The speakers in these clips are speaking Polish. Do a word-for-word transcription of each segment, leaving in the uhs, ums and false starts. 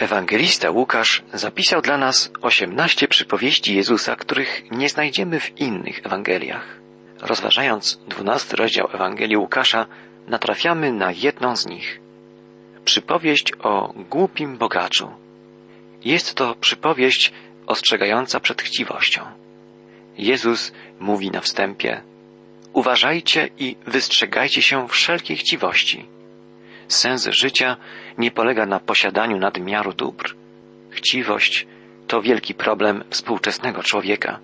Ewangelista Łukasz zapisał dla nas osiemnaście przypowieści Jezusa, których nie znajdziemy w innych Ewangeliach. Rozważając dwunasty rozdział Ewangelii Łukasza, natrafiamy na jedną z nich. Przypowieść o głupim bogaczu. Jest to przypowieść ostrzegająca przed chciwością. Jezus mówi na wstępie: uważajcie i wystrzegajcie się wszelkiej chciwości. Sens życia nie polega na posiadaniu nadmiaru dóbr. Chciwość to wielki problem współczesnego człowieka.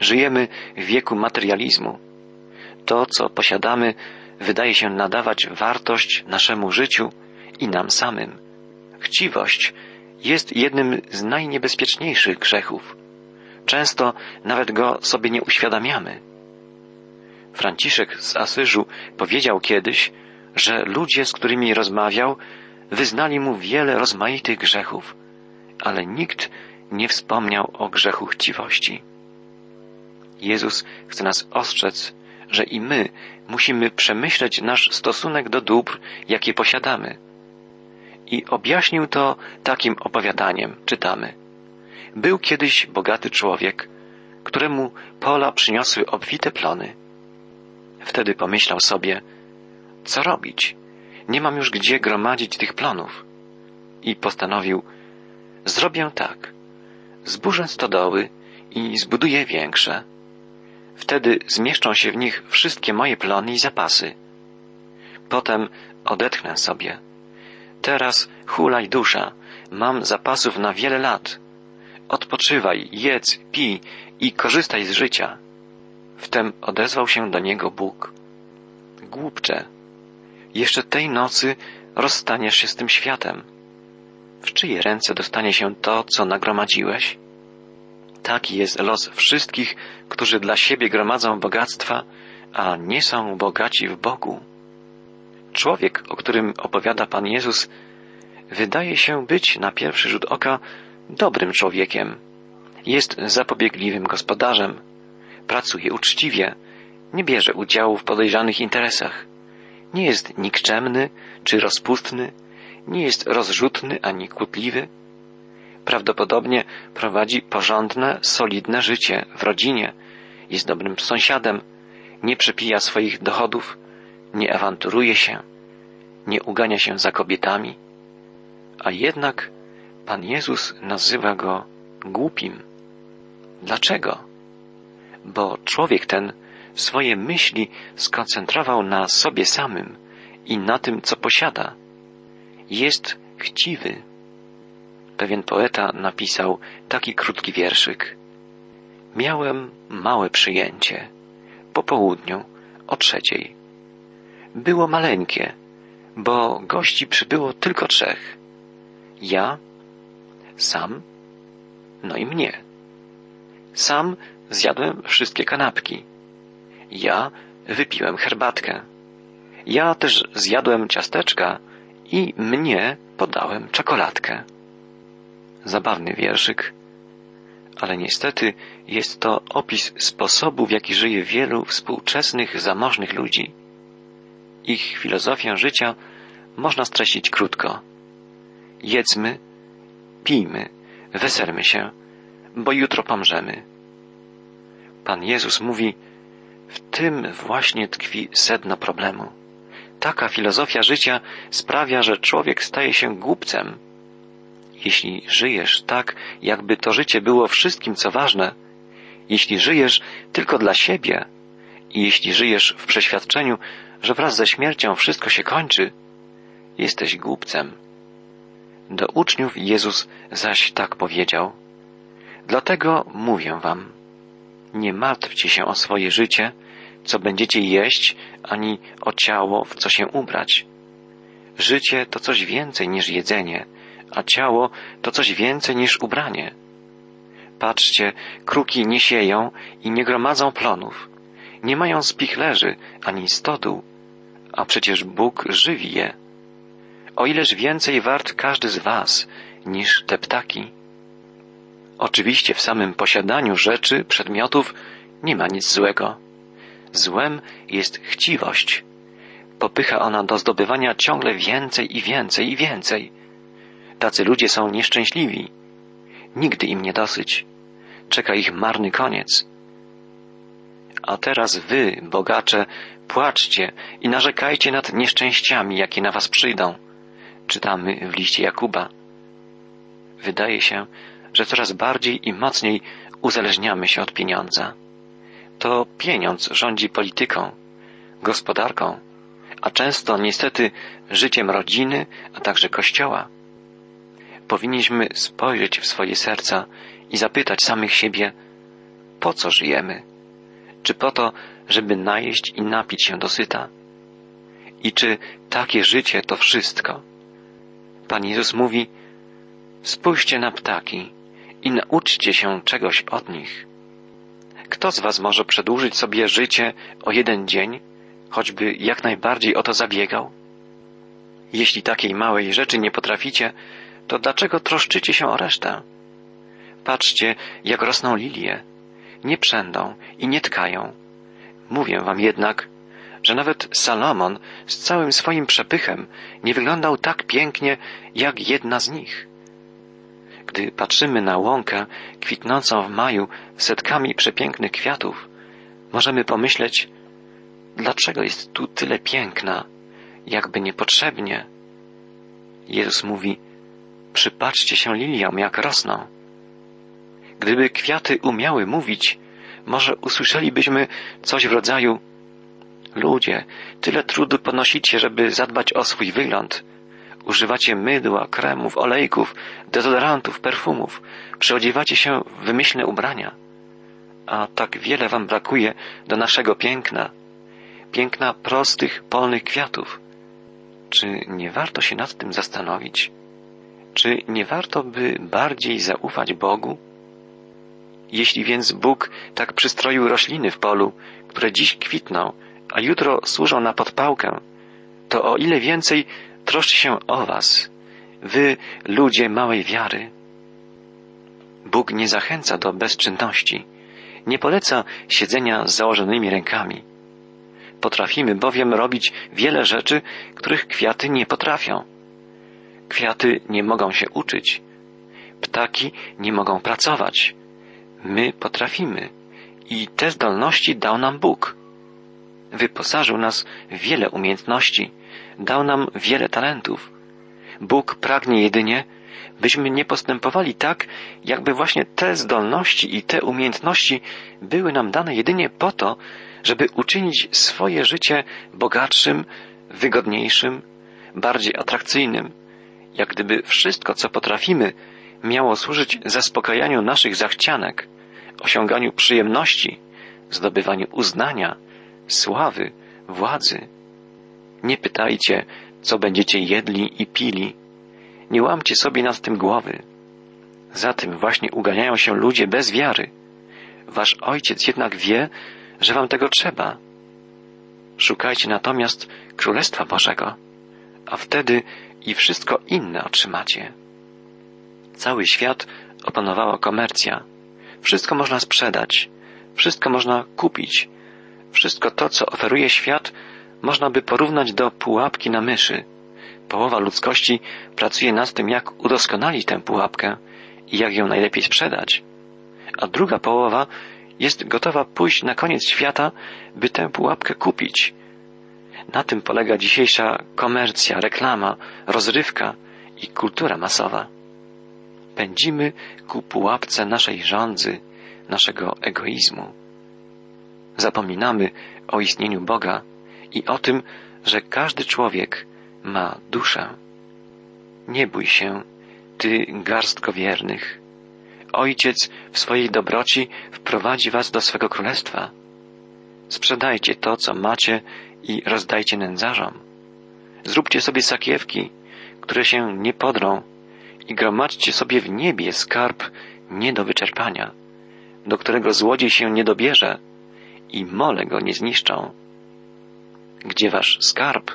Żyjemy w wieku materializmu. To, co posiadamy, wydaje się nadawać wartość naszemu życiu i nam samym. Chciwość jest jednym z najniebezpieczniejszych grzechów. Często nawet go sobie nie uświadamiamy. Franciszek z Asyżu powiedział kiedyś, że ludzie, z którymi rozmawiał, wyznali mu wiele rozmaitych grzechów, ale nikt nie wspomniał o grzechu chciwości. Jezus chce nas ostrzec, że i my musimy przemyśleć nasz stosunek do dóbr, jakie posiadamy. I objaśnił to takim opowiadaniem, czytamy. Był kiedyś bogaty człowiek, któremu pola przyniosły obfite plony. Wtedy pomyślał sobie: co robić? Nie mam już gdzie gromadzić tych plonów. I postanowił: zrobię tak. Zburzę stodoły i zbuduję większe. Wtedy zmieszczą się w nich wszystkie moje plony i zapasy. Potem odetchnę sobie: teraz hulaj dusza, mam zapasów na wiele lat. Odpoczywaj, jedz, pij i korzystaj z życia. Wtem odezwał się do niego Bóg: głupcze, jeszcze tej nocy rozstaniesz się z tym światem. W czyje ręce dostanie się to, co nagromadziłeś? Taki jest los wszystkich, którzy dla siebie gromadzą bogactwa, a nie są bogaci w Bogu. Człowiek, o którym opowiada Pan Jezus, wydaje się być na pierwszy rzut oka dobrym człowiekiem. Jest zapobiegliwym gospodarzem, pracuje uczciwie, nie bierze udziału w podejrzanych interesach, nie jest nikczemny czy rozpustny, nie jest rozrzutny ani kłótliwy. Prawdopodobnie prowadzi porządne, solidne życie w rodzinie, jest dobrym sąsiadem, nie przepija swoich dochodów, nie awanturuje się, nie ugania się za kobietami. A jednak Pan Jezus nazywa go głupim. Dlaczego? Bo człowiek ten swoje myśli skoncentrował na sobie samym i na tym, co posiada. Jest chciwy. Pewien poeta napisał taki krótki wierszyk. Miałem małe przyjęcie. Po południu, o trzeciej. Było maleńkie, bo gości przybyło tylko trzech. Ja, sam, no i mnie. Sam zjadłem wszystkie kanapki. Ja wypiłem herbatkę. Ja też zjadłem ciasteczka i mnie podałem czekoladkę. Zabawny wierszyk, ale niestety jest to opis sposobu, w jaki żyje wielu współczesnych, zamożnych ludzi. Ich filozofię życia można streścić krótko. Jedzmy, pijmy, weselmy się, bo jutro pomrzemy. Pan Jezus mówi: w tym właśnie tkwi sedno problemu. Taka filozofia życia sprawia, że człowiek staje się głupcem. Jeśli żyjesz tak, jakby to życie było wszystkim, co ważne, jeśli żyjesz tylko dla siebie i jeśli żyjesz w przeświadczeniu, że wraz ze śmiercią wszystko się kończy, jesteś głupcem. Do uczniów Jezus zaś tak powiedział: dlatego mówię wam, nie martwcie się o swoje życie, co będziecie jeść, ani o ciało, w co się ubrać. Życie to coś więcej niż jedzenie, a ciało to coś więcej niż ubranie. Patrzcie, kruki nie sieją i nie gromadzą plonów, nie mają spichlerzy ani stodół, a przecież Bóg żywi je. O ileż więcej wart każdy z was niż te ptaki. Oczywiście w samym posiadaniu rzeczy, przedmiotów nie ma nic złego. Złem jest chciwość. Popycha ona do zdobywania ciągle więcej i więcej i więcej. Tacy ludzie są nieszczęśliwi. Nigdy im nie dosyć. Czeka ich marny koniec. A teraz wy, bogacze, płaczcie i narzekajcie nad nieszczęściami, jakie na was przyjdą. Czytamy w liście Jakuba. Wydaje się, że coraz bardziej i mocniej uzależniamy się od pieniądza. To pieniądz rządzi polityką, gospodarką, a często niestety życiem rodziny, a także Kościoła. Powinniśmy spojrzeć w swoje serca i zapytać samych siebie, po co żyjemy? Czy po to, żeby najeść i napić się dosyta? I czy takie życie to wszystko? Pan Jezus mówi, spójrzcie na ptaki i nauczcie się czegoś od nich. Kto z was może przedłużyć sobie życie o jeden dzień, choćby jak najbardziej o to zabiegał? Jeśli takiej małej rzeczy nie potraficie, to dlaczego troszczycie się o resztę? Patrzcie, jak rosną lilie. Nie przędą i nie tkają. Mówię wam jednak, że nawet Salomon z całym swoim przepychem nie wyglądał tak pięknie, jak jedna z nich. Gdy patrzymy na łąkę kwitnącą w maju setkami przepięknych kwiatów, możemy pomyśleć, dlaczego jest tu tyle piękna, jakby niepotrzebnie. Jezus mówi, przypatrzcie się liliom, jak rosną. Gdyby kwiaty umiały mówić, może usłyszelibyśmy coś w rodzaju ludzie, tyle trudu ponosicie, żeby zadbać o swój wygląd. Używacie mydła, kremów, olejków, dezodorantów, perfumów. Przyodziewacie się w wymyślne ubrania. A tak wiele wam brakuje do naszego piękna. Piękna prostych, polnych kwiatów. Czy nie warto się nad tym zastanowić? Czy nie warto by bardziej zaufać Bogu? Jeśli więc Bóg tak przystroił rośliny w polu, które dziś kwitną, a jutro służą na podpałkę, to o ile więcej troszczy się o was, wy, ludzie małej wiary. Bóg nie zachęca do bezczynności, nie poleca siedzenia z założonymi rękami. Potrafimy bowiem robić wiele rzeczy, których kwiaty nie potrafią. Kwiaty nie mogą się uczyć, ptaki nie mogą pracować. My potrafimy i te zdolności dał nam Bóg. Wyposażył nas w wiele umiejętności, dał nam wiele talentów. Bóg pragnie jedynie, byśmy nie postępowali tak, jakby właśnie te zdolności i te umiejętności były nam dane jedynie po to, żeby uczynić swoje życie bogatszym, wygodniejszym, bardziej atrakcyjnym. Jak gdyby wszystko, co potrafimy, miało służyć zaspokajaniu naszych zachcianek, osiąganiu przyjemności, zdobywaniu uznania, sławy, władzy. Nie pytajcie, co będziecie jedli i pili. Nie łamcie sobie nad tym głowy. Za tym właśnie uganiają się ludzie bez wiary. Wasz Ojciec jednak wie, że wam tego trzeba. Szukajcie natomiast Królestwa Bożego, a wtedy i wszystko inne otrzymacie. Cały świat opanowała komercja. Wszystko można sprzedać, wszystko można kupić. Wszystko to, co oferuje świat, można by porównać do pułapki na myszy. Połowa ludzkości pracuje nad tym, jak udoskonalić tę pułapkę i jak ją najlepiej sprzedać. A druga połowa jest gotowa pójść na koniec świata, by tę pułapkę kupić. Na tym polega dzisiejsza komercja, reklama, rozrywka i kultura masowa. Pędzimy ku pułapce naszej żądzy, naszego egoizmu. Zapominamy o istnieniu Boga i o tym, że każdy człowiek ma duszę. Nie bój się, ty garstko wiernych. Ojciec w swojej dobroci wprowadzi was do swego królestwa. Sprzedajcie to, co macie i rozdajcie nędzarzom. Zróbcie sobie sakiewki, które się nie podrą, i gromadźcie sobie w niebie skarb nie do wyczerpania, do którego złodziej się nie dobierze i mole go nie zniszczą. Gdzie wasz skarb,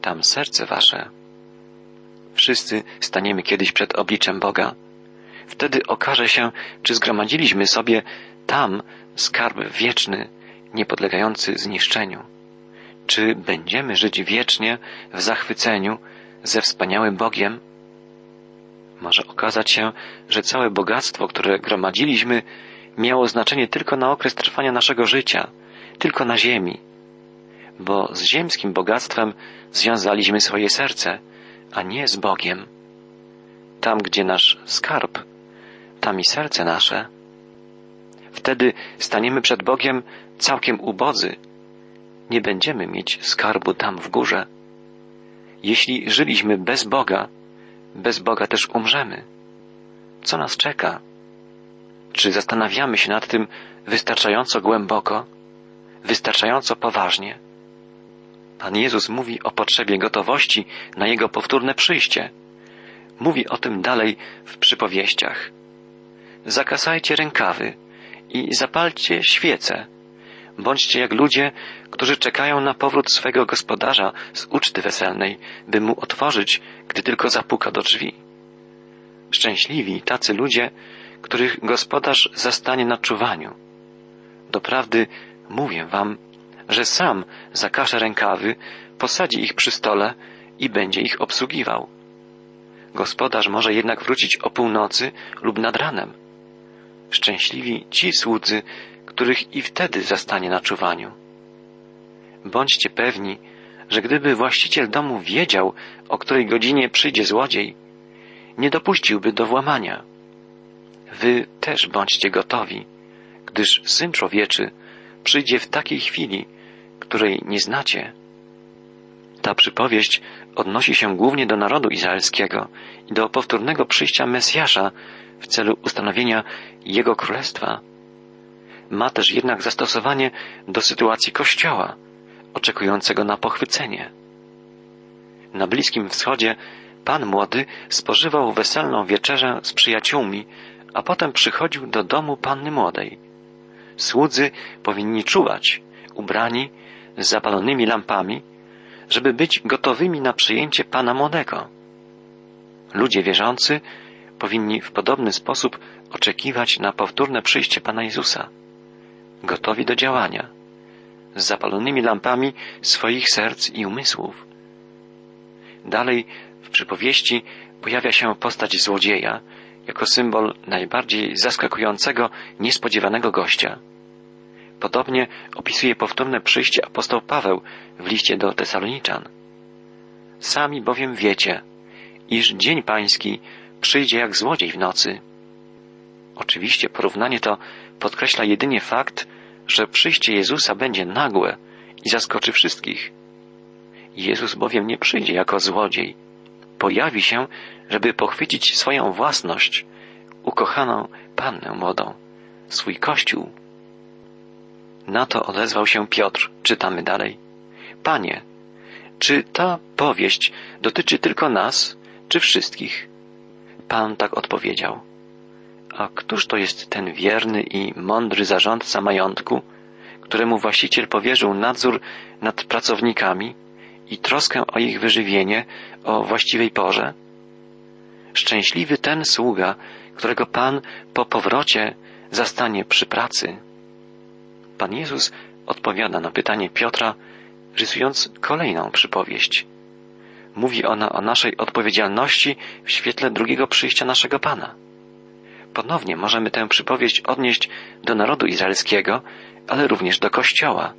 tam serce wasze. Wszyscy staniemy kiedyś przed obliczem Boga. Wtedy okaże się, czy zgromadziliśmy sobie tam skarb wieczny, niepodlegający zniszczeniu. Czy będziemy żyć wiecznie w zachwyceniu ze wspaniałym Bogiem? Może okazać się, że całe bogactwo, które gromadziliśmy, miało znaczenie tylko na okres trwania naszego życia, tylko na ziemi. Bo z ziemskim bogactwem związaliśmy swoje serce, a nie z Bogiem. Tam, gdzie nasz skarb, tam i serce nasze. Wtedy staniemy przed Bogiem całkiem ubodzy. Nie będziemy mieć skarbu tam w górze. Jeśli żyliśmy bez Boga, bez Boga też umrzemy. Co nas czeka? Czy zastanawiamy się nad tym wystarczająco głęboko, wystarczająco poważnie? Pan Jezus mówi o potrzebie gotowości na Jego powtórne przyjście. Mówi o tym dalej w przypowieściach. Zakasajcie rękawy i zapalcie świece. Bądźcie jak ludzie, którzy czekają na powrót swego gospodarza z uczty weselnej, by mu otworzyć, gdy tylko zapuka do drzwi. Szczęśliwi tacy ludzie, których gospodarz zastanie na czuwaniu. Doprawdy mówię wam, że sam zakaże rękawy, posadzi ich przy stole i będzie ich obsługiwał. Gospodarz może jednak wrócić o północy lub nad ranem. Szczęśliwi ci słudzy, których i wtedy zastanie na czuwaniu. Bądźcie pewni, że gdyby właściciel domu wiedział, o której godzinie przyjdzie złodziej, nie dopuściłby do włamania. Wy też bądźcie gotowi, gdyż Syn Człowieczy przyjdzie w takiej chwili, której nie znacie. Ta przypowieść odnosi się głównie do narodu izraelskiego i do powtórnego przyjścia Mesjasza w celu ustanowienia Jego Królestwa. Ma też jednak zastosowanie do sytuacji Kościoła, oczekującego na pochwycenie. Na Bliskim Wschodzie Pan Młody spożywał weselną wieczerzę z przyjaciółmi, a potem przychodził do domu Panny Młodej. Słudzy powinni czuwać, ubrani z zapalonymi lampami, żeby być gotowymi na przyjęcie Pana Młodego. Ludzie wierzący powinni w podobny sposób oczekiwać na powtórne przyjście Pana Jezusa. Gotowi do działania, z zapalonymi lampami swoich serc i umysłów. Dalej w przypowieści pojawia się postać złodzieja jako symbol najbardziej zaskakującego, niespodziewanego gościa. Podobnie opisuje powtórne przyjście apostoł Paweł w liście do Tesaloniczan. Sami bowiem wiecie, iż dzień pański przyjdzie jak złodziej w nocy. Oczywiście porównanie to podkreśla jedynie fakt, że przyjście Jezusa będzie nagłe i zaskoczy wszystkich. Jezus bowiem nie przyjdzie jako złodziej. Pojawi się, żeby pochwycić swoją własność, ukochaną Pannę Młodą, swój Kościół. Na to odezwał się Piotr, czytamy dalej. Panie, czy ta powieść dotyczy tylko nas, czy wszystkich? Pan tak odpowiedział. A któż to jest ten wierny i mądry zarządca majątku, któremu właściciel powierzył nadzór nad pracownikami i troskę o ich wyżywienie o właściwej porze? Szczęśliwy ten sługa, którego Pan po powrocie zastanie przy pracy. Pan Jezus odpowiada na pytanie Piotra, rysując kolejną przypowieść. Mówi ona o naszej odpowiedzialności w świetle drugiego przyjścia naszego Pana. Ponownie możemy tę przypowieść odnieść do narodu izraelskiego, ale również do Kościoła,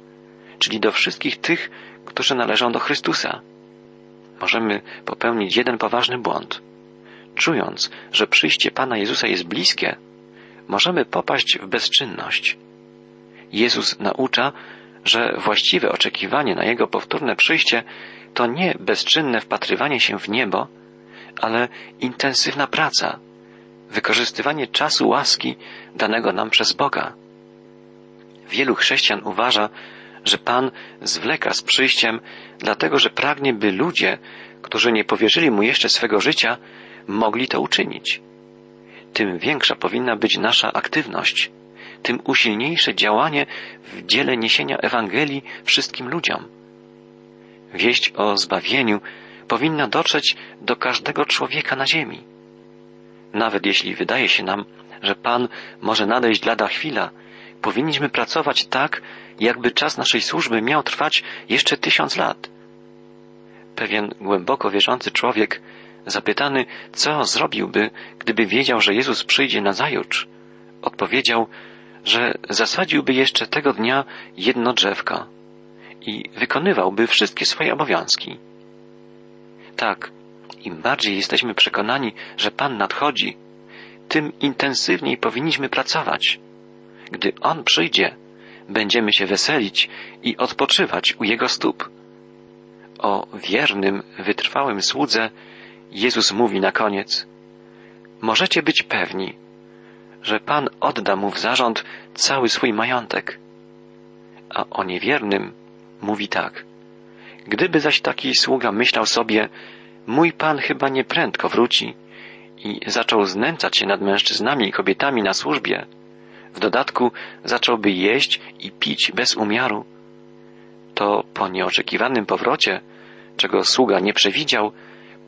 czyli do wszystkich tych, którzy należą do Chrystusa. Możemy popełnić jeden poważny błąd. Czując, że przyjście Pana Jezusa jest bliskie, możemy popaść w bezczynność. Jezus naucza, że właściwe oczekiwanie na Jego powtórne przyjście to nie bezczynne wpatrywanie się w niebo, ale intensywna praca, wykorzystywanie czasu łaski danego nam przez Boga. Wielu chrześcijan uważa, że Pan zwleka z przyjściem, dlatego że pragnie, by ludzie, którzy nie powierzyli Mu jeszcze swego życia, mogli to uczynić. Tym większa powinna być nasza aktywność, tym usilniejsze działanie w dziele niesienia Ewangelii wszystkim ludziom. Wieść o zbawieniu powinna dotrzeć do każdego człowieka na ziemi. Nawet jeśli wydaje się nam, że Pan może nadejść lada chwila, powinniśmy pracować tak, jakby czas naszej służby miał trwać jeszcze tysiąc lat. Pewien głęboko wierzący człowiek Zapytany, co zrobiłby, gdyby wiedział, że Jezus przyjdzie nazajutrz, odpowiedział, że zasadziłby jeszcze tego dnia jedno drzewka i wykonywałby wszystkie swoje obowiązki. Tak, im bardziej jesteśmy przekonani, że Pan nadchodzi, tym intensywniej powinniśmy pracować. Gdy On przyjdzie, będziemy się weselić i odpoczywać u Jego stóp. O wiernym, wytrwałym słudze Jezus mówi na koniec: możecie być pewni, że Pan odda mu w zarząd cały swój majątek. A o niewiernym mówi tak: gdyby zaś taki sługa myślał sobie, mój Pan chyba nieprędko wróci, i zaczął znęcać się nad mężczyznami i kobietami na służbie, w dodatku zacząłby jeść i pić bez umiaru, to po nieoczekiwanym powrocie, czego sługa nie przewidział,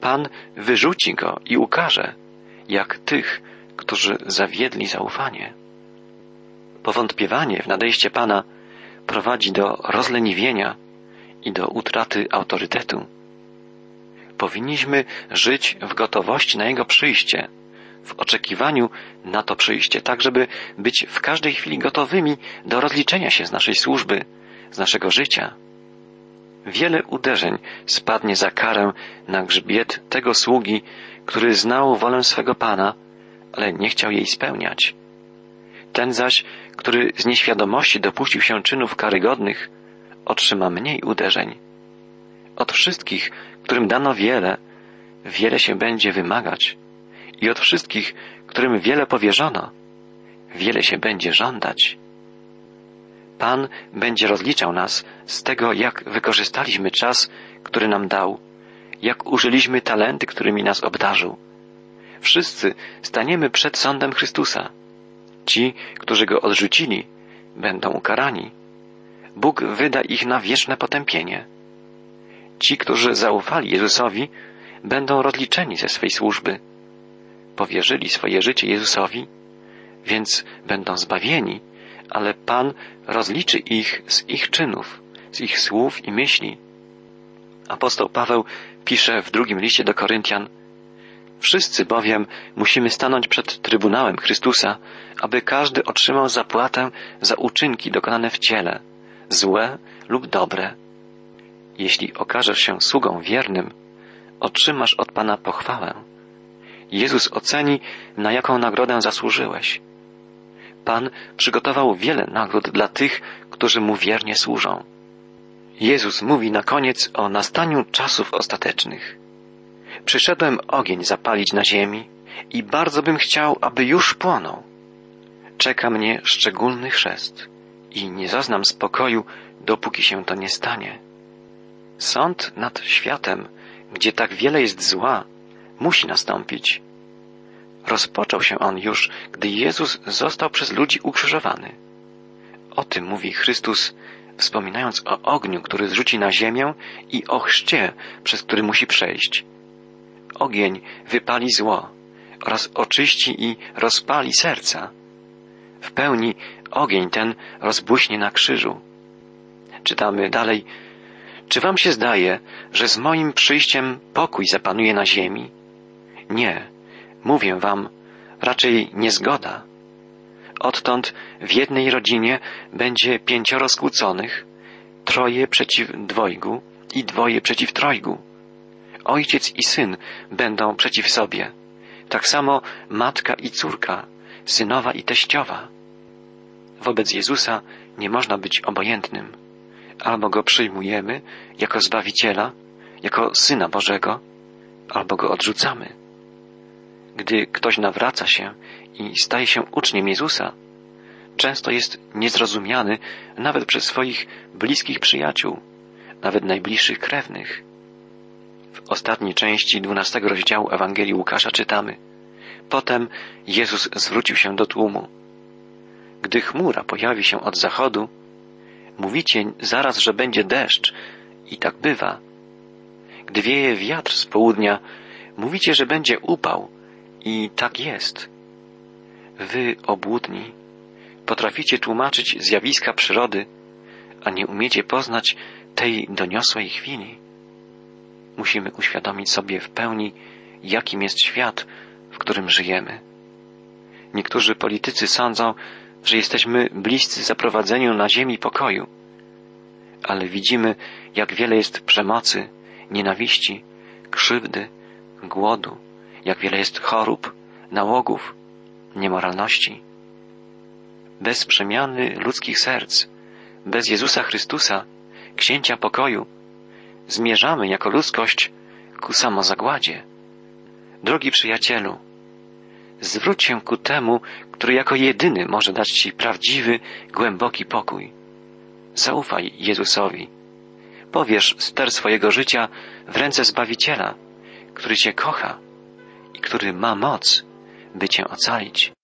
Pan wyrzuci go i ukarze, jak tych, którzy zawiedli zaufanie. Powątpiewanie w nadejście Pana prowadzi do rozleniwienia i do utraty autorytetu. Powinniśmy żyć w gotowości na Jego przyjście, w oczekiwaniu na to przyjście, tak żeby być w każdej chwili gotowymi do rozliczenia się z naszej służby, z naszego życia. Wiele uderzeń spadnie za karę na grzbiet tego sługi, który znał wolę swego Pana, ale nie chciał jej spełniać. Ten zaś, który z nieświadomości dopuścił się czynów karygodnych, otrzyma mniej uderzeń. Od wszystkich, którym dano wiele, wiele się będzie wymagać, i od wszystkich, którym wiele powierzono, wiele się będzie żądać. Pan będzie rozliczał nas z tego, jak wykorzystaliśmy czas, który nam dał, jak użyliśmy talenty, którymi nas obdarzył. Wszyscy staniemy przed sądem Chrystusa. Ci, którzy Go odrzucili, będą ukarani. Bóg wyda ich na wieczne potępienie. Ci, którzy zaufali Jezusowi, będą rozliczeni ze swej służby. Powierzyli swoje życie Jezusowi, więc będą zbawieni, ale Pan rozliczy ich z ich czynów, z ich słów i myśli. Apostoł Paweł pisze w drugim liście do Koryntian: wszyscy bowiem musimy stanąć przed Trybunałem Chrystusa, aby każdy otrzymał zapłatę za uczynki dokonane w ciele, złe lub dobre. Jeśli okażesz się sługą wiernym, otrzymasz od Pana pochwałę. Jezus oceni, na jaką nagrodę zasłużyłeś. Pan przygotował wiele nagród dla tych, którzy Mu wiernie służą. Jezus mówi na koniec o nastaniu czasów ostatecznych. Przyszedłem ogień zapalić na ziemi i bardzo bym chciał, aby już płonął. Czeka mnie szczególny chrzest i nie zaznam spokoju, dopóki się to nie stanie. Sąd nad światem, gdzie tak wiele jest zła, musi nastąpić. Rozpoczął się on już, gdy Jezus został przez ludzi ukrzyżowany. O tym mówi Chrystus, wspominając o ogniu, który zrzuci na ziemię, i o chrzcie, przez który musi przejść. Ogień wypali zło oraz oczyści i rozpali serca. W pełni ogień ten rozbłyśnie na krzyżu. Czytamy dalej: czy wam się zdaje, że z moim przyjściem pokój zapanuje na ziemi? Nie, mówię wam, raczej niezgoda. Odtąd w jednej rodzinie będzie pięcioro skłóconych, troje przeciw dwojgu i dwoje przeciw trojgu. Ojciec i syn będą przeciw sobie, tak samo matka i córka, synowa i teściowa. Wobec Jezusa nie można być obojętnym. Albo Go przyjmujemy jako Zbawiciela, jako Syna Bożego, albo Go odrzucamy. Gdy ktoś nawraca się i staje się uczniem Jezusa, często jest niezrozumiany nawet przez swoich bliskich przyjaciół, nawet najbliższych krewnych. W ostatniej części dwunastego rozdziału Ewangelii Łukasza czytamy: potem Jezus zwrócił się do tłumu. Gdy chmura pojawi się od zachodu, mówicie zaraz, że będzie deszcz, i tak bywa. Gdy wieje wiatr z południa, mówicie, że będzie upał, i tak jest. Wy, obłudni, potraficie tłumaczyć zjawiska przyrody, a nie umiecie poznać tej doniosłej chwili. Musimy uświadomić sobie w pełni, jakim jest świat, w którym żyjemy. Niektórzy politycy sądzą, że jesteśmy bliscy zaprowadzeniu na ziemi pokoju, ale widzimy, jak wiele jest przemocy, nienawiści, krzywdy, głodu, jak wiele jest chorób, nałogów, niemoralności. Bez przemiany ludzkich serc, bez Jezusa Chrystusa, Księcia Pokoju, zmierzamy jako ludzkość ku samozagładzie. Drogi przyjacielu, zwróć się ku temu, który jako jedyny może dać ci prawdziwy, głęboki pokój. Zaufaj Jezusowi. Powierz ster swojego życia w ręce Zbawiciela, który cię kocha i który ma moc, by cię ocalić.